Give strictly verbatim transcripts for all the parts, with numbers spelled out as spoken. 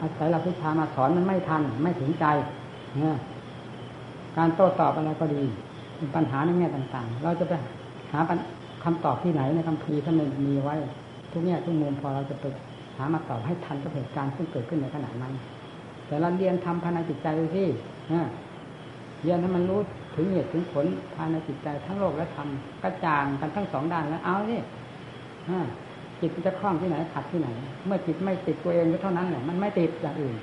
อาศัยหลักวิชามาสอนมันไม่ทันไม่ถึงใจเนี่ยการโต้ตอบอะไรก็ดีเป็นปัญหาในแง่ต่างๆเราจะไปหาคำตอบที่ไหนในคำพีท่านมีไว้ทุกแง่ทุกมุมพอเราจะไปหามาตอบให้ทันกับเหตุการณ์ซึ่งเกิดขึ้นในขณะนั้นแต่เราเรียนทำภายในจิตใจดูสิเรียนให้มันรู้ถึงเหตุถึงผลภายในจิตใจทั้งโลกและธรรมกระจ่างกันทั้งสองด้านแล้วเอาสิจิตมันจะคล่องที่ไหนขัดที่ไหนเมื่อจิตไม่ติดตัวเองก็เท่านั้นแหละมันไม่ติดอย่างอื่น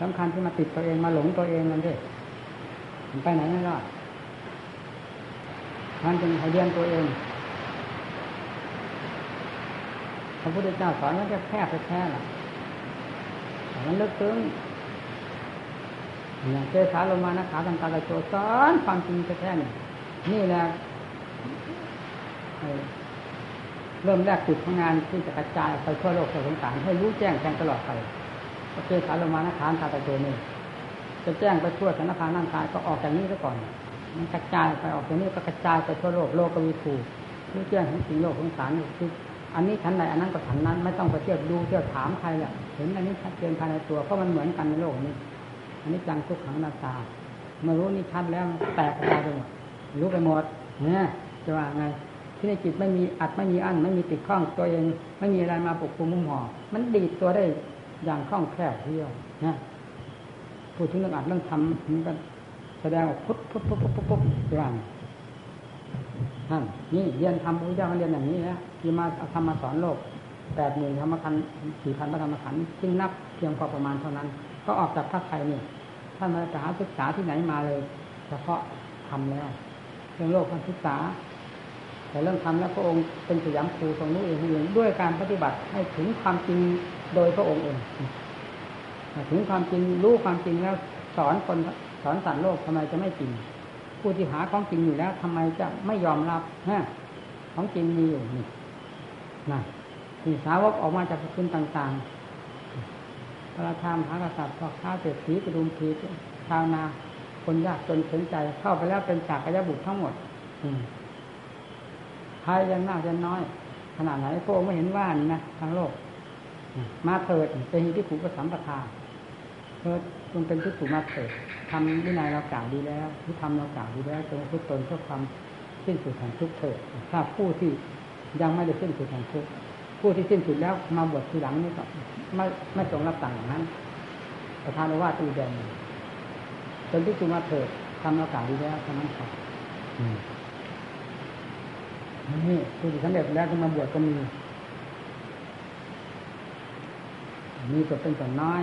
สำคัญที่มาติดตัวเองมาหลงตัวเองนั่นดิมันไปไหนไม่รอดมันจึงให้เรียนตัวเองพระพุทธเจ้าสอนว่าจะแค่ไปแค่หรอกแต่มันลึกซึ้งอย่างเจสาโลมานะขาตันตาตะโจสอนความจริงแค่นี่นี่แหละเริ่มแรกจุดของงานที่จะกระจายไปทั่วโลกทั่วสงสารให้รู้แจ้งแจ้งตลอดไปเจสาโลมานะขาตันตาตะโจนี่จะแจ้งไปทั่วสารพัดร่างกายก็ออกจากนี้ซะก่อนมันกระจายไปออกจากนี้ก็กระจายไปทั่วโลกโลกวิถีรู้แจ้งทั้งจริงโลกสงสารคืออันนี้ชั้นใดอันนั้นก็ชั้นนั้นไม่ต้องไปเที่ยวดูเที่ยวถามใครแหละเห็นอันนี้ชัดเจนภายในตัวเพราะมันเหมือนกันในโลกนี้อันนี้จังทุกขังอนัตตาเมื่อรู้นี่ชัดแล้วแตกกระจายไปหมดรู้ไปหมดเนี่ยจะว่าไงที่ในจิตไม่มีอัดไม่มีอั้นไม่มีติดข้องตัวเองไม่มีอะไรมาปกคลุมหุ้มห่อมันดีดตัวได้อย่างคล่องแคล่วเที่ยวนะพูดถึงเรื่องอัดเรื่องทำมันก็แสดงออกพุทธพุทธพุทธพุทธพุทธจะว่าท่านนี่เรียนทำพระพุทธเจ้าเรียนอย่างนี้นะที่มาทำมาสอนโลกแปดหมื่นธรรมขันธ์สี่พันพระธรรมขันธ์ซึ่งนับเพียงพอประมาณเท่านั้นก็ออกจากพระไทยนี่ท่านมาหาศึกษาที่ไหนมาเลยเฉพาะทำแล้วเรื่องโลกการศึกษาแต่เรื่องทำแล้วพระองค์เป็นสยามครูทรงรู้เองเองด้วยการปฏิบัติให้ถึงความจริงโดยพระองค์เองถึงความจริงรู้ความจริงแล้วสอนคนสอนสัตว์โลกทำไมจะไม่จริงผู้ที่หาของจริงอยู่แล้วทำไมจะไม่ยอมรับฮะของจริงมีอยู่นี่นะที่สาวกออกมาจากพื้นต่างๆพระธรรมหากษัตริย์พ่อข้าเศรษฐีกระดุมพีชาวนาคนยากจนเฉยใจเข้าไปแล้วเป็นจากกยบุตรทั้งหมดใครยังมากยังน้อยขนาดไหนพวกไม่เห็นว่านะทางโลกมาเถิดเป็นที่ผูกประสัมปทาเถิดจงเป็นที่ผูกมาเถิดทำวินัยเรากล่าวดีแล้วที่ทำเรากล่าวดีแล้วจงพุทธตนเพื่อความสิ้นสุดแห่งทุกข์เถิดถ้าผู้ที่ยังไม่ได้สิ้นสุดแห่งทุกข์ผู้ที่สิ้นสุดแล้วมาบวชทีหลังนี่ก็ไม่ไม่ทรงรับสั่งอย่างนั้นประธานว่าตีแดงจนที่ผูกมาเถิดทำเรากล่าวดีแล้วเท่านั้นครับนี่ผู้ที่สำเร็จแล้วต้องมาบวชก็มีมีส่วนเป็นส่วนน้อย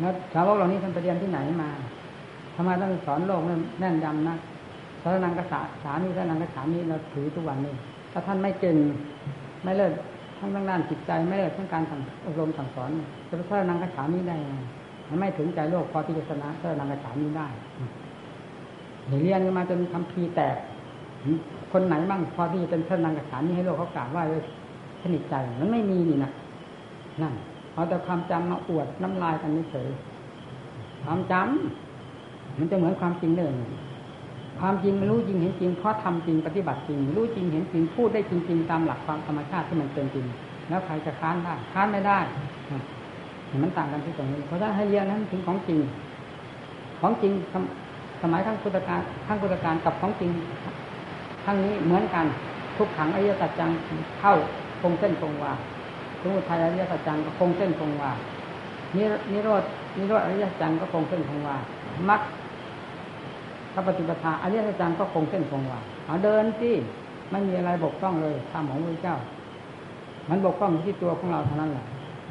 แล้วชาวโลกเหล่านี้ท่านไปเรียนที่ไหนมาทำไมต้องสอนโลกนั่นแน่นยำนะสารนังกษัตริย์สามีสารนังกษัตริย์นี้เราถือทุกวันนี้ถ้าท่านไม่เก่งไม่เลิศทั้งทางด้านจิตใจไม่เลิศทั้งการอบรมสั่งสอนจะสารนังกษัตริย์นี้ได้ไม่ถึงใจโลกพอที่จะชนะสารนังกษัตริย์นี้ได้เรียนกันมาจนคำพีแตกคนไหนบ้างพอที่จะเป็นสารนังกษัตริย์นี้ให้โลกเขากราบไหว้ด้วยสนิทใจมันไม่มีนี่นะนั่นเอาแต่ความจำมาอวดน้ำลายกันนี่เฉยความจำมันจะเหมือนความจริงเลยความจริงมันรู้จริงเห็นจริงเพราะทำจริงปฏิบัติจริงรู้จริงเห็นจริงพูดได้จริงๆตามหลักความธรรมชาติที่มันเป็นจริงแล้วใครจะค้านได้ค้านไม่ได้มันต่างกันที่ตรงนี้เพราะถ้าให้เรียนนั้นถึงของจริงของจริงสมัยทั้งพุทธกาลทั้งพุทธกาลกับของจริงทั้งนี้เหมือนกันทุกขังอริยสัจจังเข้าคงเส้นคงวาสมุทัยอริยสัจจังก็คงเส้นคงวานิโรธนิโรธอริยสัจจังก็คงเส้นคงวามรรคพระปฏิปทาอริยสัจจังก็คงเส้นคงวาเอาเดินสิไม่มีอะไรบกพร่องเลยธรรมของพระเจ้ามันบกพร่องที่ตัวของเราเท่านั้นแหละ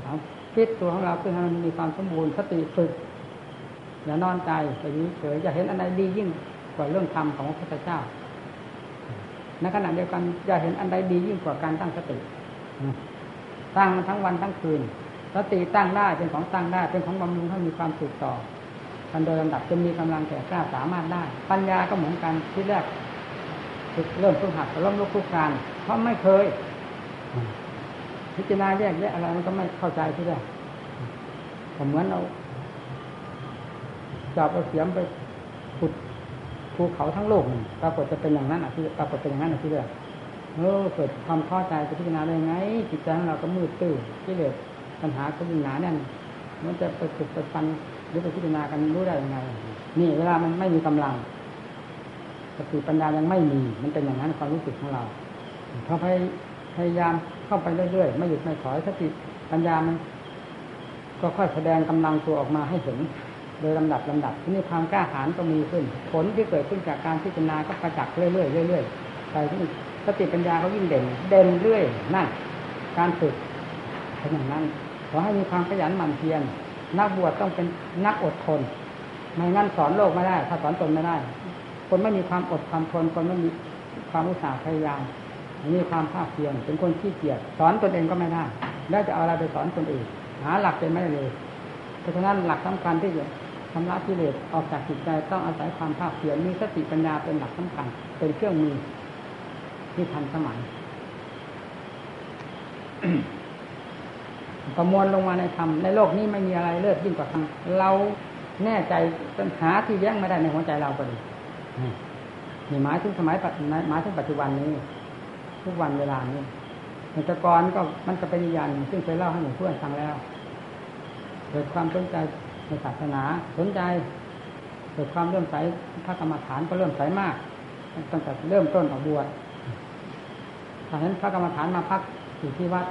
เอาคิดตัวของเราเพื่อให้มันมีความสมบูรณ์สติฝึกอย่านอนใจอย่าอยู่เฉยอย่าเห็นอันใดดียิ่งกว่าเรื่องธรรมของพระพุทธเจ้าในขณะเดียวกันอย่าเห็นอันใดดียิ่งกว่าการตั้งสติตั้งมันทั้งวันทั้งคืนสติตั้งได้เป็นของตั้งได้เป็นของบำรุงให้มีความสืบต่อกันโดยลำดับจนมีกำลังแก่กล้าสามารถได้ปัญญาก็เหมือนกันที่แรกเริ่มฝึกหัดเริ่มลุกคลุกคลานเพราะไม่เคยพิจารณาแยกแยะอะไรมันก็ไม่เข้าใจที่แรกแต่เหมือนเราจับเอาเสียมไปขุดภูเขาทั้งโลกปรากฏจะเป็นอย่างนั้นอ่ะที่ปรากฏเป็นอย่างนั้นอ่ะที่แรก เออเกิดความเข้าใจจะพิจารณาได้ไงจิตใจของเราก็มืดตื้อที่เหลือปัญหาก็ยิ่งหนาแน่นมันจะไปฝึกไปฟันหรือไปพิจารณากันรู้ได้ยังไงนี่เวลามันไม่มีกำลังสติปัญญายังไม่มีมันเป็นอย่างนั้นความรู้สึกของเราเขาพยายามเข้าไปเรื่อยๆไม่หยุดไม่ถอยสติปัญญามันก็ค่อยแสดงกำลังตัวออกมาให้เห็นโดยลำดับลำดับที่นี่ความกล้าหาญก็มีขึ้นผลที่เกิดขึ้นจากการพิจารณาก็ประจักษ์เรื่อยๆเรื่อยๆไปที่สติปัญญาเขายิ่งเด่นเด่นเรื่อยนั่นการฝึกเป็นอย่างนั้นขอให้มีความขยันหมั่นเพียรนักบวชต้องเป็นนักอดทนไม่งั้นสอนโลกไม่ได้ถ้าสอนตนไม่ได้คนไม่มีความอดความทนคนไม่มีความอุตสาหะพยายามมีความภาคเพียรเป็นคนขี้เกียจสอนตนเองก็ไม่ได้ได้จะเอาอะไรไปสอนคนอื่นหาหลักเป็นไม่ได้เลยเพราะฉะนั้นหลักสำคัญที่จะทำละกิเลสออกจากจิตใจต้องอาศัยความภาคเพียรมีสติปัญญาเป็นหลักสำคัญเป็นเครื่องมือที่ทันสมัย ประมวลลงมาในธรรมในโลกนี้ไม่มีอะไรเลิศยิ่งกว่าธรรมเราแน่ใจปัญหาที่แย้งไม่ได้ในหัวใจเราก็ดีนี่หมายถึงสมัยหมายถึงปัจจุบันนี้ทุกวันเวลานี้เกษตรกรก็มันจะเป็นอย่างซึ่งเคยเล่าให้หมู่เพื่อนฟังแล้วเกิดความสนใจในศาสนาสนใจเกิดความเลื่อมใสพระกรรมฐานก็เลื่อมใสมากตั้งแต่เริ่มต้นออกบวชฉะนั้นพระกรรมฐานมาพักอยู่ที่วัด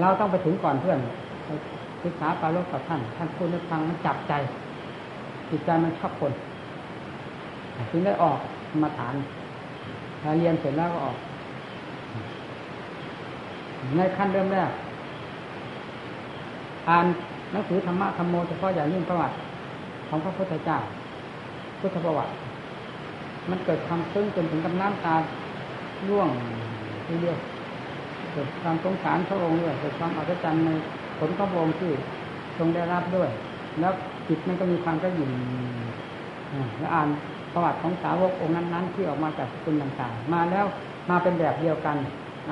เราต้องไปถึงก่อนเพื่อนศึกษาปรารภกับท่านท่านพูดให้ฟังมันจับใจจิตใจมันชอบคนถึงได้ออกกรรมฐานเรียนเสร็จแล้วก็ออกในขั้นเริ่มแรกอ่านหนังสือธรรมะธรรมโมเฉพาะอย่างยิ่งประวัติของพระพุทธเจ้าพุทธประวัติมันเกิดความซึ้งจนถึงกับน้ำตาร่วงทีเดียวเกิดความสงสารพระองค์ด้วยเกิดความอัศจรรย์ในผลของพระองค์ที่ทรงได้รับด้วยแล้วจิตมันก็มีความกระหยิ่มและอ่านประวัติของสาวกองค์นั้นๆที่ออกมาจากสกุลต่างๆมาแล้วมาเป็นแบบเดียวกัน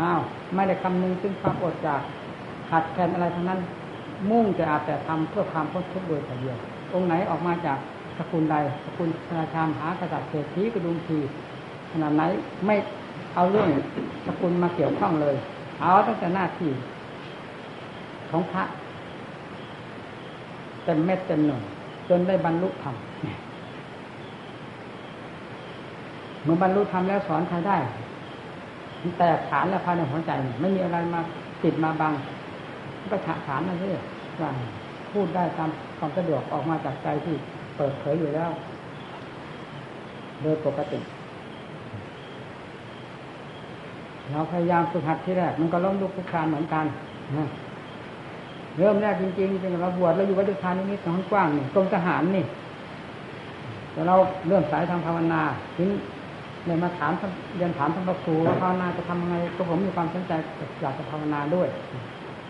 อ้าวไม่ได้คำนึงถึงความอดอยากขาดแคลนอะไรทั้งนั้นมุ่งจะอาจแต่ทำเพื่อความพ้นทุกข์โดยแต่เดียวองค์ไหนออกมาจากสกุลใดสกุลราชามหากษัตริย์เศรษฐีกระดุมพีขนาดไหนไม่เอาเรื่องสกุลมาเกี่ยวข้องเลยเอาตั้งแต่หน้าที่ของพระเต็มเม็ดเต็มหน่วยจนได้บรรลุธรรมเมื่อบรรลุธรรมแล้วสอนใครได้แต่ฐานและภายในหัวใจไม่มีอะไรมาติดมาบังก็ฐานฐานนั่นเองว่าพูดได้ตามความสะดวกออกมาจากใจที่เปิดเผยอยู่แล้วโดยปกติเราพยายามฝึกหัดที่แรกมันก็ล้มลุกคลุกคลานเหมือนกันเริ่มแรกจริงๆเป็นเราบวชเราอยู่วัดดุจานนิดๆน้อยกว้างนี่กรมทหารนี่แต่เราเริ่มสายทางภาวนาถึงในมาถามเรียนถามท่านพระครูว่าภาวนาจะทำยังไงก็ผมมีความสนใจอยากจะภาวนาด้วย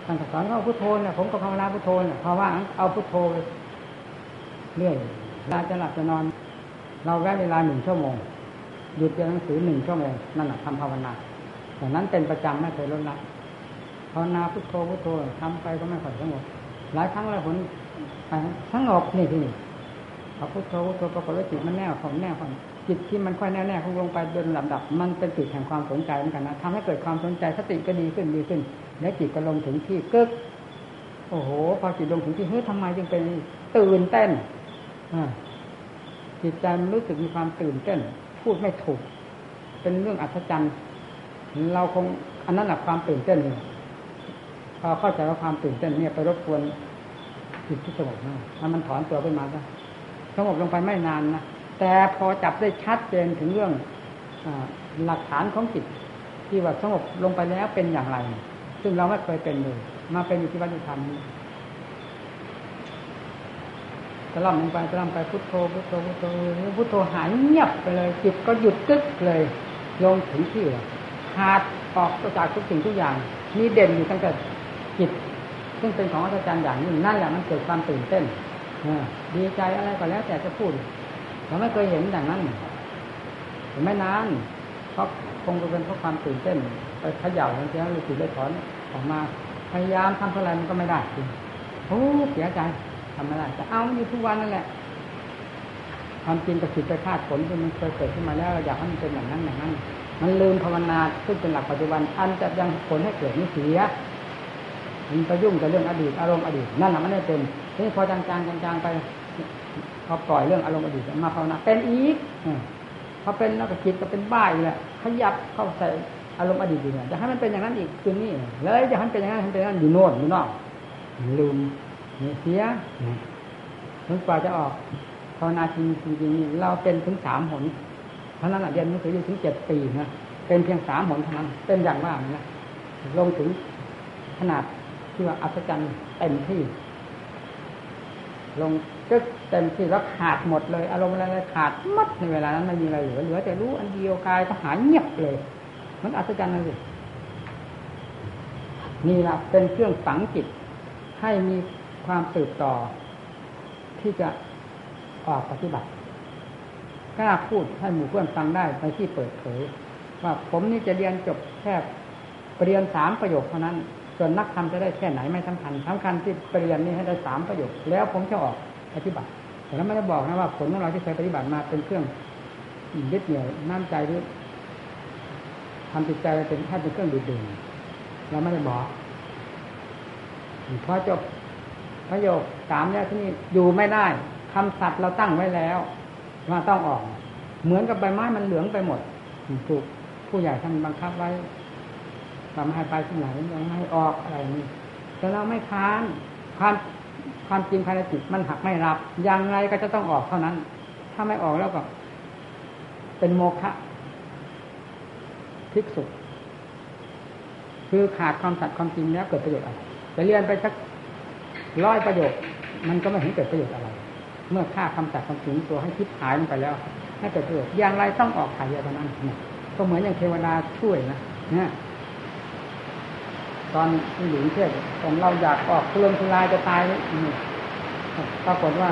ท่านสอนก็เอาพุทโธเนี่ยผมก็ภาวนาพุทโธเนี่ยเพราะว่าเอาพุทโธเรื่อยเวลาจะหลับจะนอนเราแวะเวลาหนึ่งชั่วโมงหยุดเรียนหนังสือหนึ่งชั่วโมงนั่นแหละทำภาวนาอย่างนั้นเป็นประจำไม่เคยลดละภาวนาพุทโธพุทโธทำไปก็ไม่ค่อยสงบหลายครั้งหลายหนไปสงบนี่ที่นี่พอพุทโธพุทโธปรากฏว่าจิตมันแน่วของแน่วของจิตที่มันค่อยแน่แน่คงลงไปเป็นลำดับมันเป็นจิตแห่งความสนใจเหมือนกันนะทำให้เกิดความสนใจสติก็ดีขึ้นดีขึ้นและจิตก็ลงถึงที่กึกโอ้โหพอจิตลงถึงที่เฮ้ยทำไมจึงเป็นตื่นเต้นจิตใจมันรู้สึกมีความตื่นเต้นพูดไม่ถูกเป็นเรื่องอัศจรรย์เราคงอันนั้นแหละความตื่นเต้นเนี่ยพอเข้าใจว่าความตื่นเต้นเนี่ยไปรบกวนจิตที่สงบมากถ้ามันถอนตัวขึ้นมาได้สงบลงไปไม่นานนะแต่พอจับได้ชัดเจนถึงเรื่องหลักฐานของจิตที่ว่าสงบลงไปแล้วเป็นอย่างไรซึ่งเราไม่เคยเป็นเลยมาเป็นอยู่ที่วัดดุจานนี้ตะล่อมลงไปตะล่อมไปพุทโธพุทโธพุทโธพุทโธหายเงียบไปเลยจิตก็หยุดตึ๊กเลยลงถึงที่ขาดออกจากทุกสิ่งทุกอย่างนี่เด่นอยู่ตั้งแต่จิตซึ่งเป็นของอัศจรรย์อย่างนี้นั่นแหละมันเกิดความตื่นเต้นดีใจอะไรก็แล้วแต่จะพูดเราไม่เคยเห็นอย่างนั้นเห็นไม่นานเพราะคงจะเป็นเพราะความตื่นเต้นไปเขย่าทั้งที่แล้วจิตได้ถอนออกมาพยายามทำอะไรมันก็ไม่ได้จริงโอ้เสียใจทำไม่ได้จะเอาอยู่ทุกวันนั่นแหละความจริงกับจิตไปคาดผลที่มันเคยเกิดขึ้นมาแล้วอยากให้มันเป็นอย่างนั้นอย่างนั้น มันลืมภาวนาซึ่งเป็นหลักปัจจุบันอันจะยังผลให้เกิดนิสัยมันไปยุ่งกับเรื่องอดีตอารมณ์อดีตนั่นแหละมันได้เป็นทีนี้พอจางๆจางๆไปพอปล่อยเรื่องอารมณ์อดีตมาภาวนาเป็นอีกพอเป็นแล้วก็จิตก็เป็นบ้าอีกแหละขยับเข้าใส่อารมณ์อดีตอยู่เนี่ยจะให้มันเป็นอย่างนั้นอีกคืนนี้เลยจะให้มันเป็นอย่างนั้นให้เป็นอย่างนั้นอยู่โน่นอยู่นอกลืมเสียถึงกว่าจะออกภาวนาจริงจริงเราเป็นถึงสามหนเพราะนั้นเรียนหนังสืออยู่ถึงเจ็ดปีนะเป็นเพียงสามหนเท่านั้นเป็นอย่างว่านะลงถึงขนาดที่ว่าอัศจรรย์เต็มที่ลงจึ๊กเต็มที่แล้วขาดหมดเลยอารมณ์อะไรขาดมัดในเวลานั้นไม่มีอะไรเหลือเหลือแต่รู้อันเดียวกายก็หายเงียบเลยมันอัศจรรย์นั่นสินี่แหละเป็นเครื่องฝังจิตให้มีความสืบต่อที่จะออกปฏิบัติกล้าพูดให้หมู่เพื่อนฟังได้ในที่เปิดเผยว่าผมนี่จะเรียนจบแค่เรียนสามประโยคเท่านั้นส่วนนักธรรมจะได้แค่ไหนไม่สำคัญสำคัญที่เรียนนี่ให้ได้สามประโยคแล้วผมจะออกปฏิบัติแต่เราไม่ได้บอกนะว่าผลของเราที่เคยปฏิบัติมาเป็นเครื่องยึดเหนี่ยวน้ำใจหรือทำจิตใจเป็นแค่เป็นเครื่องดูดดื่มเราไม่ได้บอกพอจบประโยคสามเนี่ยที่นี่อยู่ไม่ได้คำสัตย์เราตั้งไว้แล้วว่าต้องออกเหมือนกับใบไม้มันเหลืองไปหมดถูกผู้ใหญ่ท่านบังคับไว้ทำให้ไปที่ไหนยังไม่ออกอะไรนี่แต่เราไม่ค้านความความจริงภายในจิตมันหักไม่รับอย่างไรก็จะต้องออกเท่านั้นถ้าไม่ออกแล้วก็เป็นโมฆะภิกษุคือขาดความสัตย์ความจริงแล้วเกิดประโยชน์อะไรแต่เรียนไปสักร้อยประโยชน์มันก็ไม่เห็นเกิดประโยชน์อะไรเมื่อฆ่าความสัตย์ความจริงตัวให้ทิพย์หายมันไปแล้วให้เกิดประโยชน์อย่างไรต้องออกขายอย่างนั้นก็เหมือนอย่างเทวดาช่วยนะเนี่ยตอนหลุมเทศตอนเราอยากออกเรื่องทุลายจะตายนี่ปรากฏว่า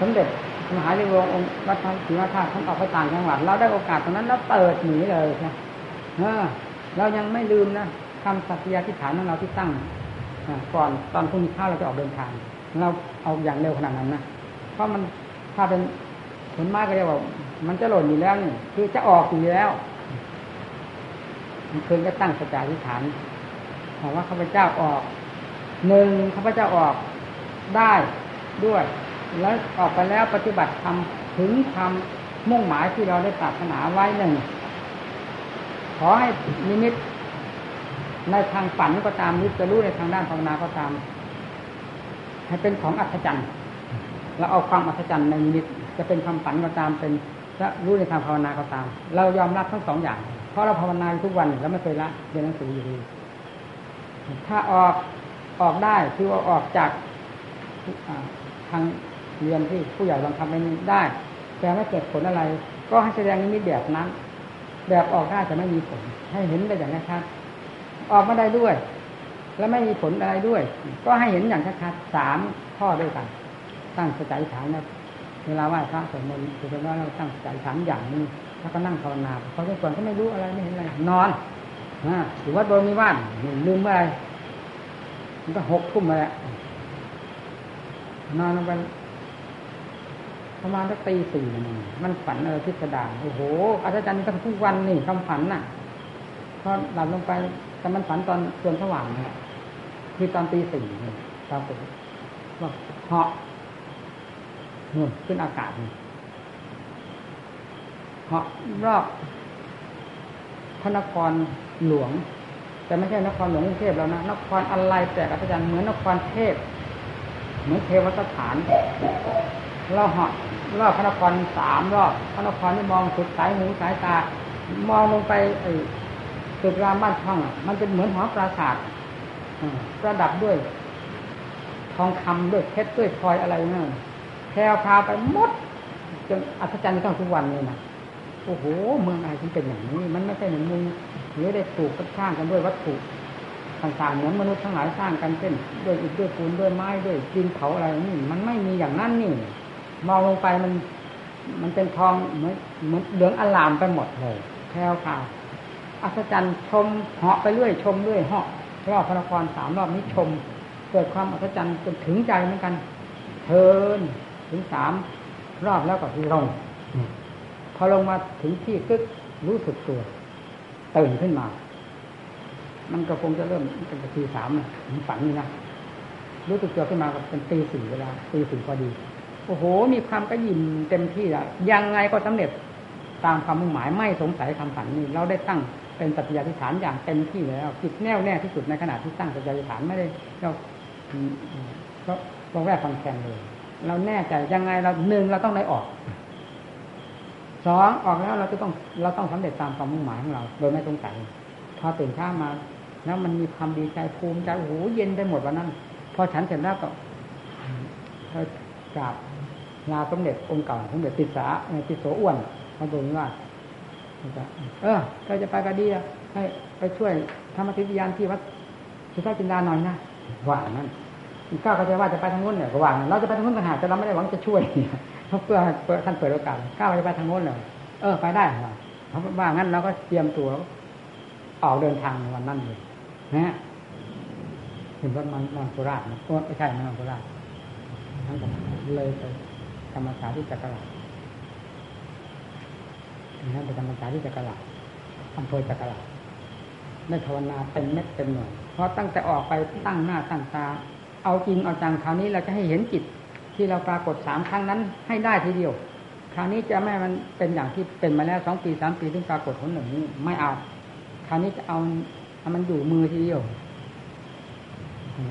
สมเด็จมหาเยวงองค์วัดพระศรีวัฒน์ท่านออกไปต่างจังหวัดเราได้โอกาสตอนนั้นเราเปิดหนีเลยนะเรายังไม่ลืมนะคำสัตยาธิฐานของเราที่ตั้งก่อนตอนพรุ่งนี้เช้าเราจะออกเดินทางเราเอาอย่างเร็วขนาดนั้นนะเพราะมันถ้าเป็นผลไม้ก็เรียกว่ามันจะหล่นอยู่แล้วนี่คือจะออกอยู่แล้วคืนก็ตั้งสัจจะอธิษฐานขอว่าข้าพเจ้าออกหนึ่งข้าพเจ้าออกได้ด้วยแล้วออกไปแล้วปฏิบัติทำถึงทำมุ่งหมายที่เราได้ปรารถนาไว้หนึ่งขอให้นิมิตในทางฝันก็ตามนิจะรู้ในทางด้านภาวนาก็ตามให้เป็นของอัศจรรย์เราเอาความอัศจรรย์ในนิมิตจะเป็นความฝันก็ตามเป็นจะรู้ในทางภาวนาก็ตามเรายอมรับทั้งสองอย่างเพราะเราภาวนาทุกวันแล้วไม่เคยละเรียนหนังสืออยู่ดีถ้าออกออกได้คือว่าออกจากทางเรียนที่ผู้ใหญ่บังคับไม่ได้แต่ไม่เกิดผลอะไรก็ให้แสดงนิมิตแบบนั้นแบบออกได้จะไม่มีผลให้เห็นได้อย่างชัดๆออกมาได้ด้วยและไม่มีผลอะไรด้วยก็ให้เห็นอย่างชัดๆสามข้อด้วยกันตั้งสัจจะอธิษฐานนะเวลาไหว้พระสวดมนต์คือเป็นว่าเราตั้งสัจจะอธิษฐานอย่างนี้แล้วก็นั่งภาวนาเขาเมื่อก่อนก็ไม่รู้อะไรไม่เห็นอะไรนอนนะถือว่าโดนมีว่านลืมเมื่อไรมันก็หกทุ่มมาแล้วนอนลงไปประมาณตั้งตีสี่มันฝันอะไรพิสดารโอ้โหอาจารย์นี่ต้องทุกวันนี่คำฝันน่ะพอหลับลงไปแต่มันฝันตอนเกือบสว่างเนี่ยคือตอนตีสี่ตามปกติว่าเหาะนู่นขึ้นอากาศเหาะรอบพระนครหลวงแต่ไม่ใช่นครหลวงกรุงเทพแล้วนะนครอะไรแต่อัศจรรย์เหมือนนครเทพเหมือนเทวสถานเราเหาะรอบพระนครสามรอบพระนครที่มองสุดสายหูสายตามองลงไปไอ้ตึกรามบ้านช่องมันเป็นเหมือนหอปราสาทประดับด้วยทองคำด้วยเพชรด้วยพลอยอะไรนั่นแพรวพาไปหมดจนอัศจรรย์ต้องทุกวันเลยนะโอ้โหเมืองอะไรถึงเป็นอย่างนี้มันไม่ใช่เหมือนเมืองหรือได้ปลูกสร้างกันด้วยวัตถุต่างๆเหมือนมนุษย์ทั้งหลายสร้างกันเช่นด้วยอิฐด้วยปูนด้วยไม้ด้วยดินเผาอะไรนี่มันไม่มีอย่างนั้นนี่มองลงไปมันมันเป็นทองเหมือนเหมือนเหลืองอลามไปหมดเลยแถวข่าวอัศจรรย์ชมเหาะไปเรื่อยชมเรื่อยเหาะรอบพระนครสามรอบนี้ชมเกิดความอัศจรรย์จนถึงใจเหมือนกันเทินถึงสามรอบแล้วก็ลง พอลงมาถึงที่ก็รู้สึกตัวตื่นขึ้นมามันก็คงจะเริ่มตั้งแต่ตีสามนะผมฝันนี่นะรู้สึกตัวขึ้นมากับเป็นตีสี่เวลาตีสี่พอดีโอ้โหมีความกระยิมเต็มที่แล้วยังไงก็สำเร็จตามความมุ่งหมายไม่สงสัยคำฝันนี้เราได้ตั้งเป็นสัจจะอธิษฐานอย่างเต็มที่แล้วจิตแน่วแน่ที่สุดในขณะที่ตั้งสัจจะอธิษฐานไม่ได้เราก็วางแวกฟังแข็งเลยเราแน่ใจยังไงเราหนึ่งเราต้องได้ออกสองออกแล้วเราจะต้องเราต้องสำเร็จตามความมุ่งหมายของเราโดยไม่สงสัยพอตื่นเช้ามาแล้วมันมีความดีใจภูมิใจโอ้โหเย็นไปหมดวันนั้นพอฉันเสร็จแล้วก็กราบลาสมเด็จองค์เก่าสมเด็จติสสาติสโสอ้วนพระบรมราชเออเราจะไปก็ดีอ่ะให้ไปช่วยธรรมทิฏยานที่วัดสุทธิจินดาหน่อยนะว่านั่นก้าวเข้าใจว่าจะไปทางโน้นเนี่ยก็ว่าเราจะไปทางโน้นต่างหากแต่เราไม่ได้หวังจะช่วยเพราะเพื่อท่านเปิดโอกาสก้าวจะไปทางโน้นเลยเออไปได้เพราะว่างั้นเราก็เตรียมตัวออกเดินทางวันนั้นเลยนะฮะเห็นว่ามันมันโคราชนะไม่ใช่มันโคราชทั้งหมดเลยไปธรรมศาสตร์ที่จักรราชนั่นเป็นธรรมศาสตร์ที่จักรราชอำเภอจักรราชได้ภาวนาเต็มเม็ดเต็มหน่วยเพราะตั้งแต่ออกไปตั้งหน้าตั้งตาเอาจริงเอาจังคราวนี้เราจะให้เห็นจิตที่เราปรากฏสามครั้งนั้นให้ได้ทีเดียวคราวนี้จะไม่มันเป็นอย่างที่เป็นมาแล้วสองปีสามปีที่ปรากฏคนหนึ่งนี้ไม่เอาคราวนี้จะเอามันอยู่มือทีเดียว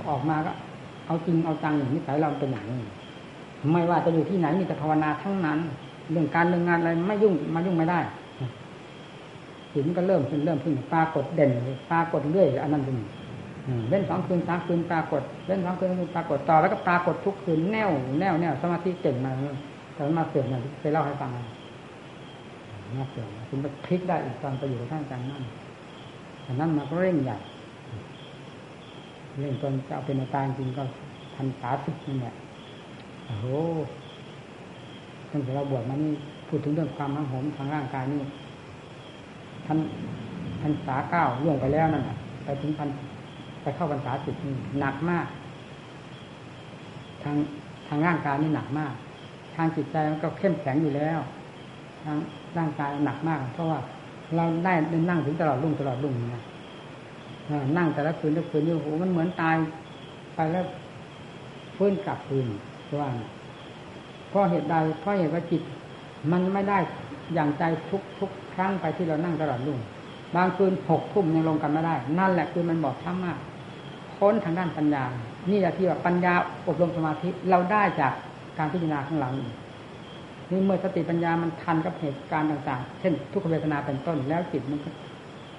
ออกมาก็เอาจริงเอาจังอย่างนิสัยเราเป็นอย่างนี้ไม่ว่าจะอยู่ที่ไหนมีแต่ภาวนาทั้งนั้นเรื่องการเรื่องงานอะไรไม่ยุ่งมายุ่งไม่ได้จิตมันก็เริ่มขึ้นเริ่มขึ้นปรากฏเด่นปรากฏเรื่อยอันนั้นเป็นเล่นสองคืนสามคืนปรากฏเล่นสองคืนปรากฏต่อแล้วก็ปรากฏทุกคืนแน่วแน่วแน่วสมาธิเก่งมาแต่มาเสื่อมอย่างที่เคยเล่าให้ฟังมาเสื่อมคุณไปพลิกได้อีกตอนไปอยู่ท่านจังนั่นแต่นั่นมาก็เร่งใหญ่เร่งจนจะเอาเป็นอาการจริงก็พันสาสิบนี่แหละโอ้โหตั้งแต่เราบวชมานี่พูดถึงเรื่องความหงหมทางร่างกายนี่ท่านพันสาเก้าล่วงไปแล้วนั่นแหละไปถึงพันไปเข้าพรรษาสิบนี่หนักมากทางทางร่างกายนี่หนักมากทางจิตใจมันก็เข้มแข็งอยู่แล้วทางร่างกายหนักมากเพราะว่าเราได้นั่งถึงตลอดรุ่งตลอดรุ่งนะนั่งแต่ละคืนแต่ละคืนนี่โอ้โหมันเหมือนตายไปแล้วฟื้นกลับคืนว่าเพราะเหตุใดเพราะเหตุว่าจิตมันไม่ได้อย่างใจทุกทุกครั้งไปที่เรานั่งตลอดรุ่งบางคืนหกทุ่มยังลงกันไม่ได้นั่นแหละคือมันบอบช้ำมากค้นทางด้านปัญญานี่แหละที่ว่าปัญญาอบรมสมาธิเราได้จากการพิจารณาข้างหลังนี่เมื่อสติปัญญามันทันกับเหตุการณ์ต่างๆเช่นทุกขเวทนาเป็นต้นแล้วจิตมันก็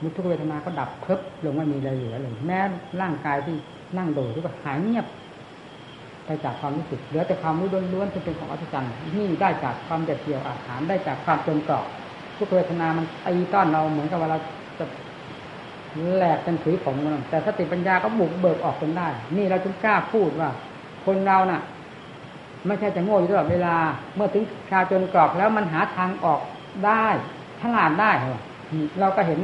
มุทุกขเวทนาก็ดับเพิบลงไม่มีอะไรเหลือเลยแม้ร่างกายที่นั่งโดดก็หายเงียบไปจากความรู้สึกเหลือแต่ความรู้ล้วนๆที่เป็นของอัศจรรย์นี่ได้จากความเด็ดเดี่ยวอาหารได้จากความจมกรอบทุกขเวทนามันตีต้อนเราเหมือนกับว่าเราจะแหลกเป็นถุยผงมันแต่สติปัญญาก็บุกเบิกออกจนได้นี่เราจึงกล้าพูดว่าคนเราน่ะไม่ใช่จะโง่อยู่ตลอดเวลาเมื่อถึงคราวจนกรอบแล้วมันหาทางออกได้ฉลาดได้เราก็เห็น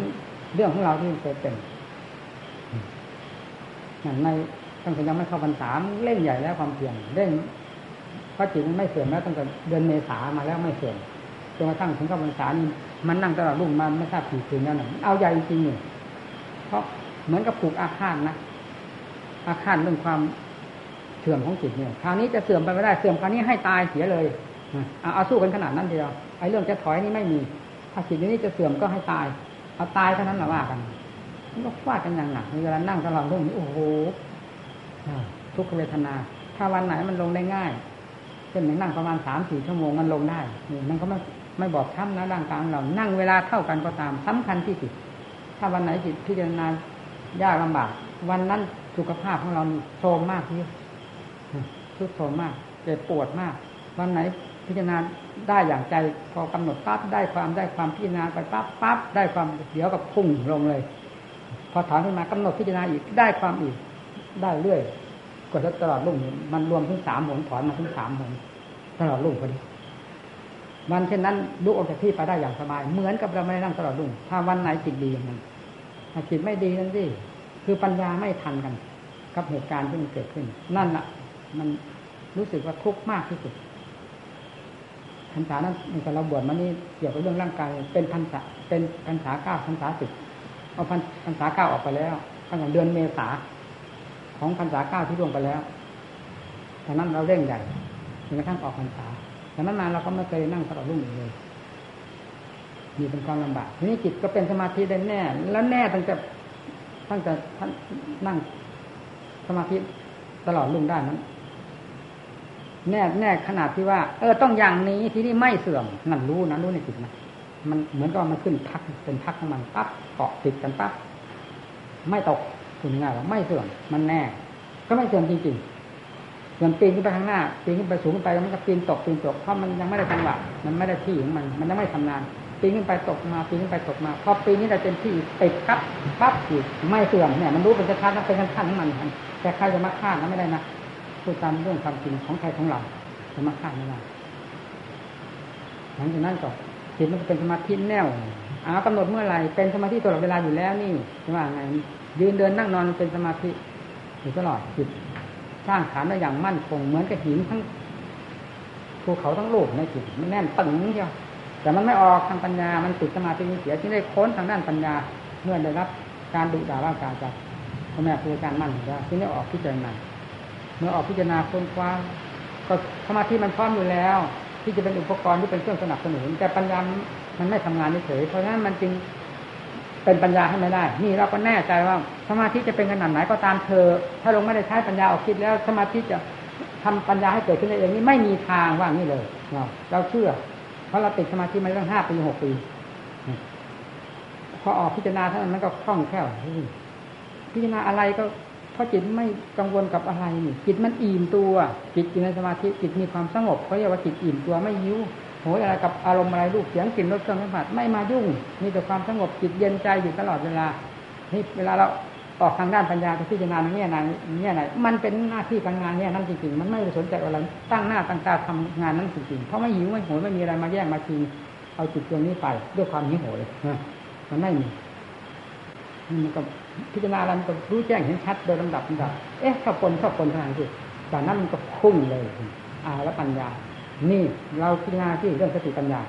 เรื่องของเราที่เคยเป็นในตั้งแต่ยังไม่เข้าพรรษาเล่นใหญ่แล้วความเพียรเล่นเพราะจิตมันไม่เสื่อมแล้วตั้งแต่เดือนเมษามาแล้วไม่เสื่อมจนกระทั่งถึงเข้าพรรษานี่มันนั่งตลอดรุ่งมันไม่ทราบผีคืนแล้วน่ะเอาใหญ่จริงๆเนี่ยเพราะเหมือนกับผูกอาฆาตนะอาฆาตเรื่องความเสื่อมของจิตเนี่ยคราวนี้จะเสื่อมไปไม่ได้เสื่อมคราวนี้ให้ตายเสียเลยเอาเอาสู้กันขนาดนั้นเดียวไอ้เรื่องจะถอยนี่ไม่มีถ้าจิตนี้จะเสื่อมก็ให้ตายเอาตายเท่านั้นแหละว่ากันมันก็ฟาดกันอย่างหนักในเวลานั่งตลอดรุ่งนี่โอ้โหทุกขเวทนาถ้าวันไหนมันลงได้ง่ายเช่นนั่งประมาณ สามถึงสี่ ชั่วโมงมันลงได้มันก็ไม่ไม่บอกช้ำนะร่างกายเรานั่งเวลาเท่ากันก็ตามสำคัญที่จิตถ้าวันไหนจิตพิจารณายากลำบากวันนั้นสุขภาพของเราโทรมมากนี่ทุกโทรมมากเจ็บปวดมากวันไหนพิจารณาได้อย่างใจพอกำหนดปั๊บได้ความได้ความพิจารณาไปปั๊บปั๊บได้ความเดี๋ยวกับพุ่งลงเลยพอถอนขึ้นมากำหนดพิจารณาอีกได้ความอีกได้เรื่อยกว่าจะตลอดรุ่งมันรวมถึงสามหนถอนมาถึงสามหนตลอดรุ่งพอดีวันเช่นนั้นลุกออกจากที่ไปได้อย่างสบายเหมือนกับเราไม่ได้นั่งตลอดรุ่งถ้าวันไหนจิตดีอย่างนั้นถ้าจิตไม่ดีนั่นสิคือปัญญาไม่ทันกันกับเหตุการณ์ที่มันเกิดขึ้นนั่นแหละมันรู้สึกว่าทุกข์มากที่สุด พรรษานั้นเราบวชมานี่เกี่ยวกับเรื่องร่างกายเป็นพรรษาเป็นพรรษาเก้าพรรษาสิบเอาพรรษาเก้าออกไปแล้วตั้งแต่เดือนเมษาของพรรษาเก้าที่ล่วงไปแล้วฉะนั้นเราเร่งใหญ่จนกระทั่งออกพรรษาฉะนั้นนานเราก็ไม่เคยนั่งตลอดรุ่งเลยมีเป็นความลำบากทีนี้จิตก็เป็นสมาธิได้แน่แล้วแน่ตั้งแต่ตั้งแต่ท่านนั่งสมาธิตลอดรุ่งได้นั้นแน่แน่ขนาดที่ว่าเออต้องอย่างนี้ที่นี่ไม่เสื่อมนั่นรู้นะรู้ในจิตนะมันเหมือนกับมันขึ้นพักเป็นพักของมันปั๊บเกาะติดกันปั๊บไม่ตกคุณง่ายว่าไม่เสื่อมมันแน่ก็ไม่เสื่อมจริงๆเสื่อมปีนขึ้นไปข้างหน้าปีนขึ้นไปสูงขึ้นไปมันก็ปีนตกปีนตกเพราะมันยังไม่ได้จังหวะมันไม่ได้ที่ของมันมันยังไม่ทำนานปีนขึ้นไปตกมาปีนขึ้นไปตกมาพอปีนี้เราเต็มที่ติดปั๊บปั๊บอีกไม่เสื่อมเนี่ยมันรู้เป็นชัดๆเป็นขั้นๆของมันแต่ใครจะมาคาดนะไม่ได้นะพูดตามเรื่องความจริงของใครของเราจะมาคาดไม่ได้หลังจากนั้นก็จิตมันเป็นสมาธิแน่วอ้าวกำหนดเมื่อไหร่เป็นสมาธิตลอดเวลาอยู่แล้วนี่จะว่าไงยืนเดินนั่งนอนเป็นสมาธิอยู่ตลอดจิตสร้างฐานได้อย่างมั่นคงเหมือนกับหินทั้งภูเขาทั้งโลกในจิตมันแน่นตึงเดียวแต่มันไม่ออกทางปัญญามันติดสมาธิเสียที่ได้ค้นทางด้านปัญญาเมื่อได้รับการดุด่าว่าการจากพ่อแม่ครูอาจารย์มั่นว่าที่ได้ออกพิจารณาเมื่อออกพิจารณาค้นคว้าก็สมาธิมันพร้อมอยู่แล้วที่จะเป็นอุปกรณ์ที่เป็นเครื่องสนับสนุนแต่ปัญญามันไม่ทำงานเฉยเพราะฉะนั้นมันจึงเป็นปัญญาให้ไม่ได้นี่เราก็แน่ใจว่าสมาธิจะเป็นขนาดไหนก็ตามเธอถ้าลงไม่ได้ใช้ปัญญาออกคิดแล้วสมาธิจะทำปัญญาให้เกิดขึ้นได้เองนี่ไม่มีทางว่างี้เลยเราเชื่อเพราะเราติดสมาธิมาตั้งห้าปีหกปีพอออกพิจารณาเท่านั้นมันก็คล่องแคล่วพิจารณาอะไรก็เพราะจิตไม่กังวลกับอะไรนี่จิตมันอิ่มตัวจิตอยู่ในสมาธิจิตมีความสงบเขาเรียกว่าจิตอิ่มตัวไม่ยิ้วโหยอะไรกับอารมณ์อะไรรูปเสียงกลิ่นรสเครื่องสัมผัสไม่มายุ่งมีแต่ความสงบจิตเย็นใจอยู่ตลอดเวลานี่เวลาเราออกทางด้านปัญญาพิจารณาในแง่ไหนแง่ไหนมันเป็นหน้าที่การงานเนี่ยนั่นจริงๆมันไม่สนใจอะไรตั้งหน้าตั้งตาทำงานนั่นจริงๆเพราะไม่หิวไม่โหยไม่มีอะไรมาแย่งมาชิงเอาจิตตรงนี้ไปด้วยความหิวโหยมันไม่มีมันก็พิจารณาแล้วมันก็รู้แจ้งเห็นชัดโดยลำดับลำดับเอ๊ะข้าวปนข้าวปนทางสิจากนั้นมันก็พุ่งเลยอ่าแล้วปัญญานี่เราพิจารณาที่เรื่องสติปัญญา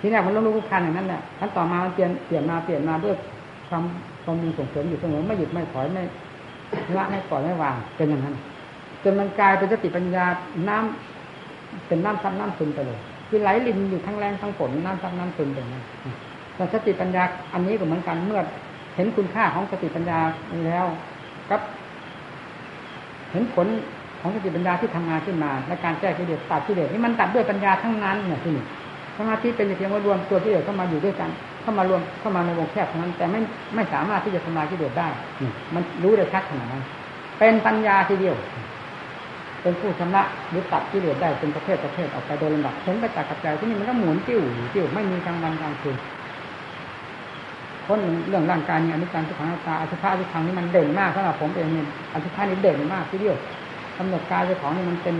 ทีแรกมันล้มลุกคลุกคลานอย่างนั้นแหละขั้นต่อมามันเปลี่ยนเปลี่ยนมาเปลี่ยนมาด้วยความความมีส่งเสริมอยู่เสมอไม่หยุดไม่ถอยไม่ละไม่ปล่อยไม่วางเป็นอย่างนั้นจนมันกลายเป็นสติปัญญาน้ำเป็นน้ำซับน้ำซึมไปเลยคือไหลลินอยู่ทั้งแรงทั้งฝนน้ำซับน้ำซึมไปเลยแต่สติปัญญาอันนี้ก็เหมือนกันเมื่อเห็นคุณค่าของสติปัญญาแล้วกับเห็นผลของสติปัญญาที่ทำงานขึ้นมาและการแก้กิเลสตัดกิเลสนี่มันตัดด้วยปัญญาทั้งนั้นเนี่ยที่นี่สมาธิเป็นเพียงว่ารวมตัวกิเลสเข้ามาอยู่ด้วยกันเข้ามารวมเข้ามาในวงแคบเท่านั้นแต่ไม่ไม่สามารถที่จะทำลายกิเลสได้มันรู้ได้ชัดขนาดนั้นเป็นปัญญาทีเดียวเป็นผู้ชำระหรือตัดกิเลสได้เป็นประเภทประเภทออกไปโดยลำดับเห็นไปจากกับใจที่นี่มันก็หมุนติ้วติ้วไม่มีกลางวันกลางคืนคนเรื่องร่างกายนี่อนิจจังทุกขังอนัตตาอสุภะอสุภังนี่มันเด่นมากสำหรับผมเองเนี่ยอสุภะนี่เด่นมากทีเดียวกำหนดกายเจ้าของนี่มันเป็น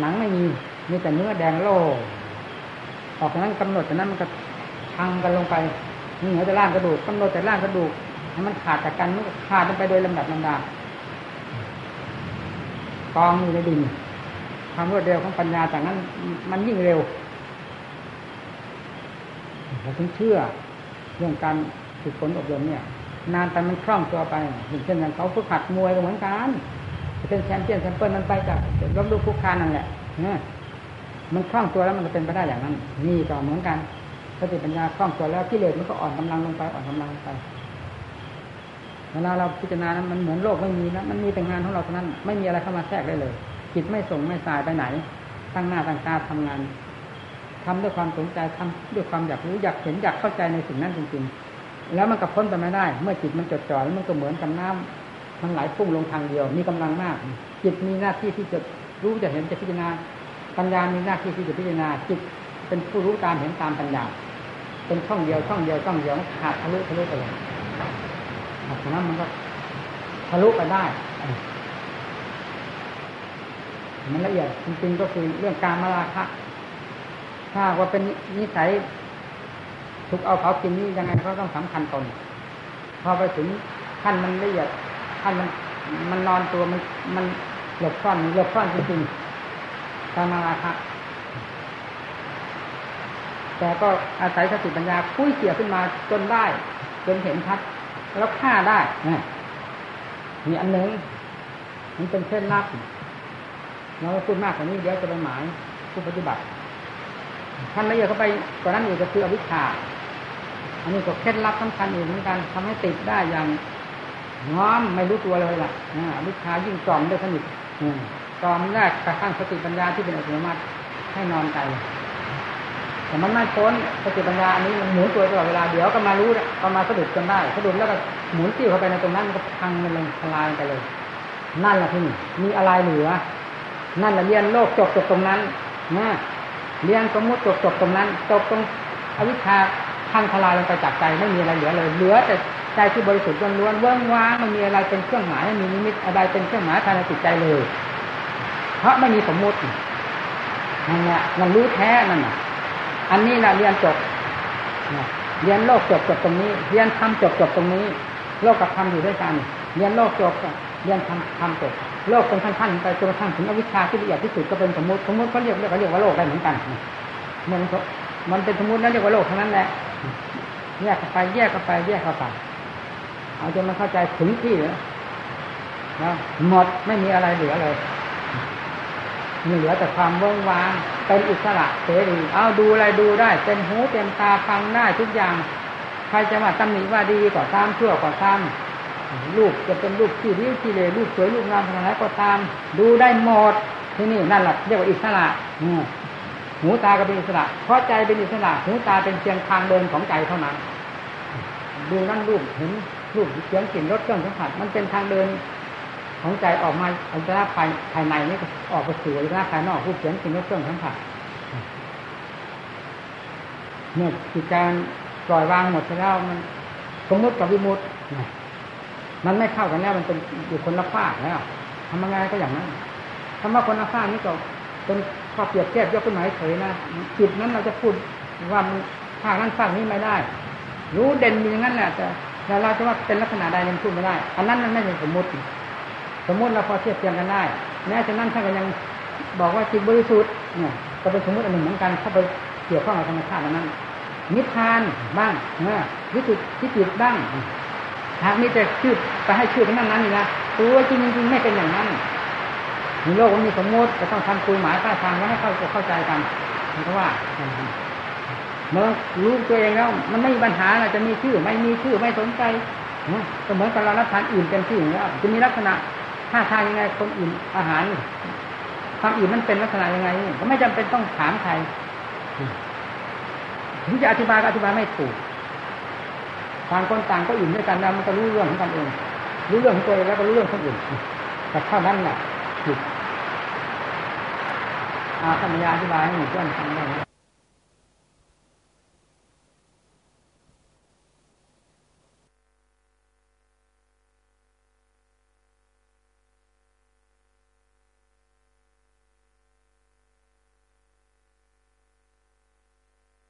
หนังไม่มีมีแต่เนื้อแดงโล่ออกจากนั้นกำหนดจากนั้นมันก็พังกันลงไปนี่เหนือแต่ร่างกระดูกกำหนดแต่ร่างกระดูกให้มันขาดจากกันมันขาดกันไปโดยลำดับลำดากองอยู่ในดินความรวดเร็วของปัญญาจากนั้นมันยิ่งเร็วเราถึงเชื่อเรื่องการฝึกฝนอบรมเนี่ยนานไปมันคล่องตัวไปอย่างเช่นอย่างเขาฝึกหัดมวยเหมือนกันเป็นแชมป์เปี้ยนแชมเปี้ยนมันไปจากล้มลุกคลุกคลานนั่นแหละมันคล่องตัวแล้วมันจะเป็นไปได้อย่างนั้นนี่ก็เหมือนกันสติปัญญาคล่องตัวแล้วกิเลสมันก็อ่อนกำลังลงไปอ่อนกำลังไปเวลาเราพิจารณานั้นมันเหมือนโลกไม่มีนะมันมีแต่งานของเราเท่านั้นไม่มีอะไรเข้ามาแทรกได้เลยจิตไม่ส่งไม่สายไปไหนตั้งหน้าตั้งตาทำงานทำด้วยความสนใจทำด้วยความอยากรู้อยากเห็นอยากเข้าใจในสิ่งนั้นจริงๆแล้วมันก็พ้นไปไม่ได้เมื่อจิตมันจดจ่อแล้วมันก็เหมือนกับน้ำมันไหลพุ่งลงทางเดียวมีกำลังมากจิตมีหน้าที่ที่จะรู้จะเห็นจะพิจารณาปัญญามีหน้าที่ที่จะพิจารณาจิตเป็นผู้รู้ตามเห็นตามปัญญาเป็นช่องเดียวช่องเดียวช่องเดียวขาดทะลุทะลุไปเลยเพราะนั้นมันก็ทะลุไปได้มันละเอียดจริงๆก็คือเรื่องกามราคะถ้าว่าเป็นนิสัยถูกเอาเผากินนี่ยังไงก็ต้องสำคัญตนพอไปถึงขั้นมันละเอียดขั้นมันมันนอนตัวมันมันหลบซ่อนหลบซ่อนจริงๆกามราคะ แต่ก็อาศัยสติปัญญาคุ้ยเขี่ยขึ้นมาจนได้จนเห็นชัดแล้วฆ่าได้มีอันหนึ่งนี่เป็นเคล็ดลับเราพูดมากกว่านี้เดี๋ยวจะเป็นหมายผู้ปฏิบัติท่านละเอียดเข้าไปกว่านั้นอีกก็คืออวิชชาอันนี้ก็เคล็ดลับสำคัญอีกเหมือนกันทำให้ติดได้อย่างน้อมไม่รู้ตัวเลยล่ะอวิชชายิ่งจอมได้สนิทจอมแรกกระทั่งสติปัญญาที่เป็นอัตโนมัติให้นอนใจแต่มันไม่พ้นสติปัญญาอันนี้มันหมุนตัวตลอดเวลาเดี๋ยวก็มารู้ก็มาสะดุดจนได้สะดุดแล้วก็หมุนติ้วเข้าไปในตรงนั้นมันก็พังมันเลยทลายไปเลยนั่นแหละที่นี่มีอะไรเหลือนั่นแหละเรียนโลกจบจบตรงนั้นนะเรียนสมมติจบจบตรงนั้นจบตรงอวิชชาพังทลายลงไปจากใจไม่มีอะไรเหลือเลยเหลือแต่ใจที่บริสุทธิ์ล้วนๆเวิ้งว้างมันมีอะไรเป็นเครื่องหมายมีนิมิตอะไรเป็นเครื่องหมายภายในจิตใจเลยเพราะไม่มีสมมตินั่นแหละมันรู้แท้นั่นน่ะอันนี้นะเรียนจบเรียนโลกจบจบตรงนี้เรียนธรรมจบจบตรงนี้โลกกับธรรมอยู่ด้วยกันเรียนโลกจบเรียนธรรมธรรมจบโลกเป็นขั้นๆไปจนกระทั่งถึงอวิชชาที่ละเอียดที่สุดก็เป็นสมมติสมมติเขาเรียกเรียกเขาเรียกว่าโลกได้เหมือนกันมันมันเป็นสมมตินั้นเรียกว่าโลกทั้งนั้นแหละแยกกันไปแยกกันไปแยกกันไปเอาจนมันเข้าใจถึงที่แล้วหมดไม่มีอะไรเหลือเลยมีเหลือแต่ความว่างว่างเป็นอิสระเสรีเอาดูอะไรดูได้เต็มหูเต็มตาฟังได้ทุกอย่างใครจะว่าตำหนิว่าดีก็ตามชั่วก็ตามรูปจะเป็นรูปที่ริ้วที่เลรูปสวยรูปงามขนาดไหนก็ตามดูได้หมดที่นี่นั่นแหละเรียกว่าอิสระหูตาก็เป็นอิสระเพราะใจเป็นอิสระหูตาเป็นเพียงทางเดินของใจเท่านั้นดูนั่นรูปเห็นรูปเสียงกลิ่นรสเครื่องสัมผัสมันเป็นทางเดินของใจออกมาอันตรายภายภายในนี่ก็ออกไปสู่อันตรายภายนอกผู้เขียนสิ่งนี้เครื่องทั้งผักเนี่ยคือการปล่อยวางหมดแล้วมันสมมติกับวิมุตติมันไม่เข้ากันแล้วมันเป็นอยู่คนละภาคแล้วทำยังไงก็อย่างนั้นคำว่าคนละภาคนี่ก็เป็นข้อเปรียบเทียบยกขึ้นมาเฉยนะจิตนั้นเราจะพูดว่าภาคนั้นภาคนี้ไม่ได้รู้เด่นอย่างนั้นแหละแต่เราจะว่าเป็นลักษณะใดยังพูดไม่ได้อันนั้นมันไม่เป็นสมมติสมมติเราพอเทียบเทียมกันได้แม้ฉะนั้นท่านก็ยังบอกว่าจิตบริสุทธิ์เนี่ยก็เป็นสมมติอันหนึ่งเหมือนกันเข้าไปเกี่ยวข้องกับธรรมชาตินั้นนิพพานบ้างเนี่ยวิจิตวิจิตบ้างหากมีแต่ชื่อไปให้ชื่อเป็นนั่นนั้นนี่นะตัวจริงจริงไม่เป็นอย่างนั้นในโลกมันมีสมมติจะต้องทำคุยหมายป้าทางไว้ให้เข้าเข้าใจกันเพราะว่าเมื่อรู้ตัวเองแล้วมันไม่มีปัญหาเราจะมีชื่อไม่มีชื่อไม่สนใจก็เหมือนกับเรารับทานอื่นเป็นที่อย่างนี้จะมีลักษณะถ้าทานยังไงคนอิ่มอาหารความอิ่มมันเป็นลักษณะยังไงก็ไม่จำเป็นต้องถามใครถึงจะอธิบายก็อธิบายไม่ถูกต่างคนต่างก็อิ่มด้วยกันแล้วมันก็รู้เรื่องของกันเองรู้เรื่องของตัวเองแล้วก็รู้เรื่องคนอื่นแต่เท่านั้นแหละจิตอาสัญญาอธิบายให้หมู่เพื่อนฟังได้